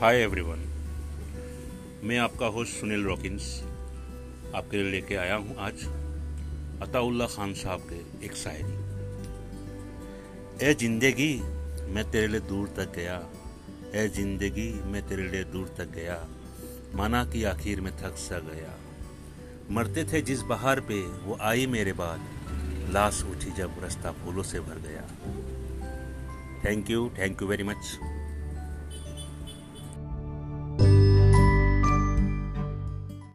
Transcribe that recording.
Hi everyone, मैं आपका host Sunil रॉकिंग्स आपके लिए लेके आया हूँ आज अताउल्ला खान साहब के एक शायरी। ए जिंदगी मैं तेरे लिए दूर तक गया, ए जिंदगी मैं तेरे लिए दूर तक गया, माना कि आखिर में थक सा गया। मरते थे जिस बहार पे वो आई मेरे बाद, लाश उठी जब रास्ता फूलों से भर गया। Thank you very much.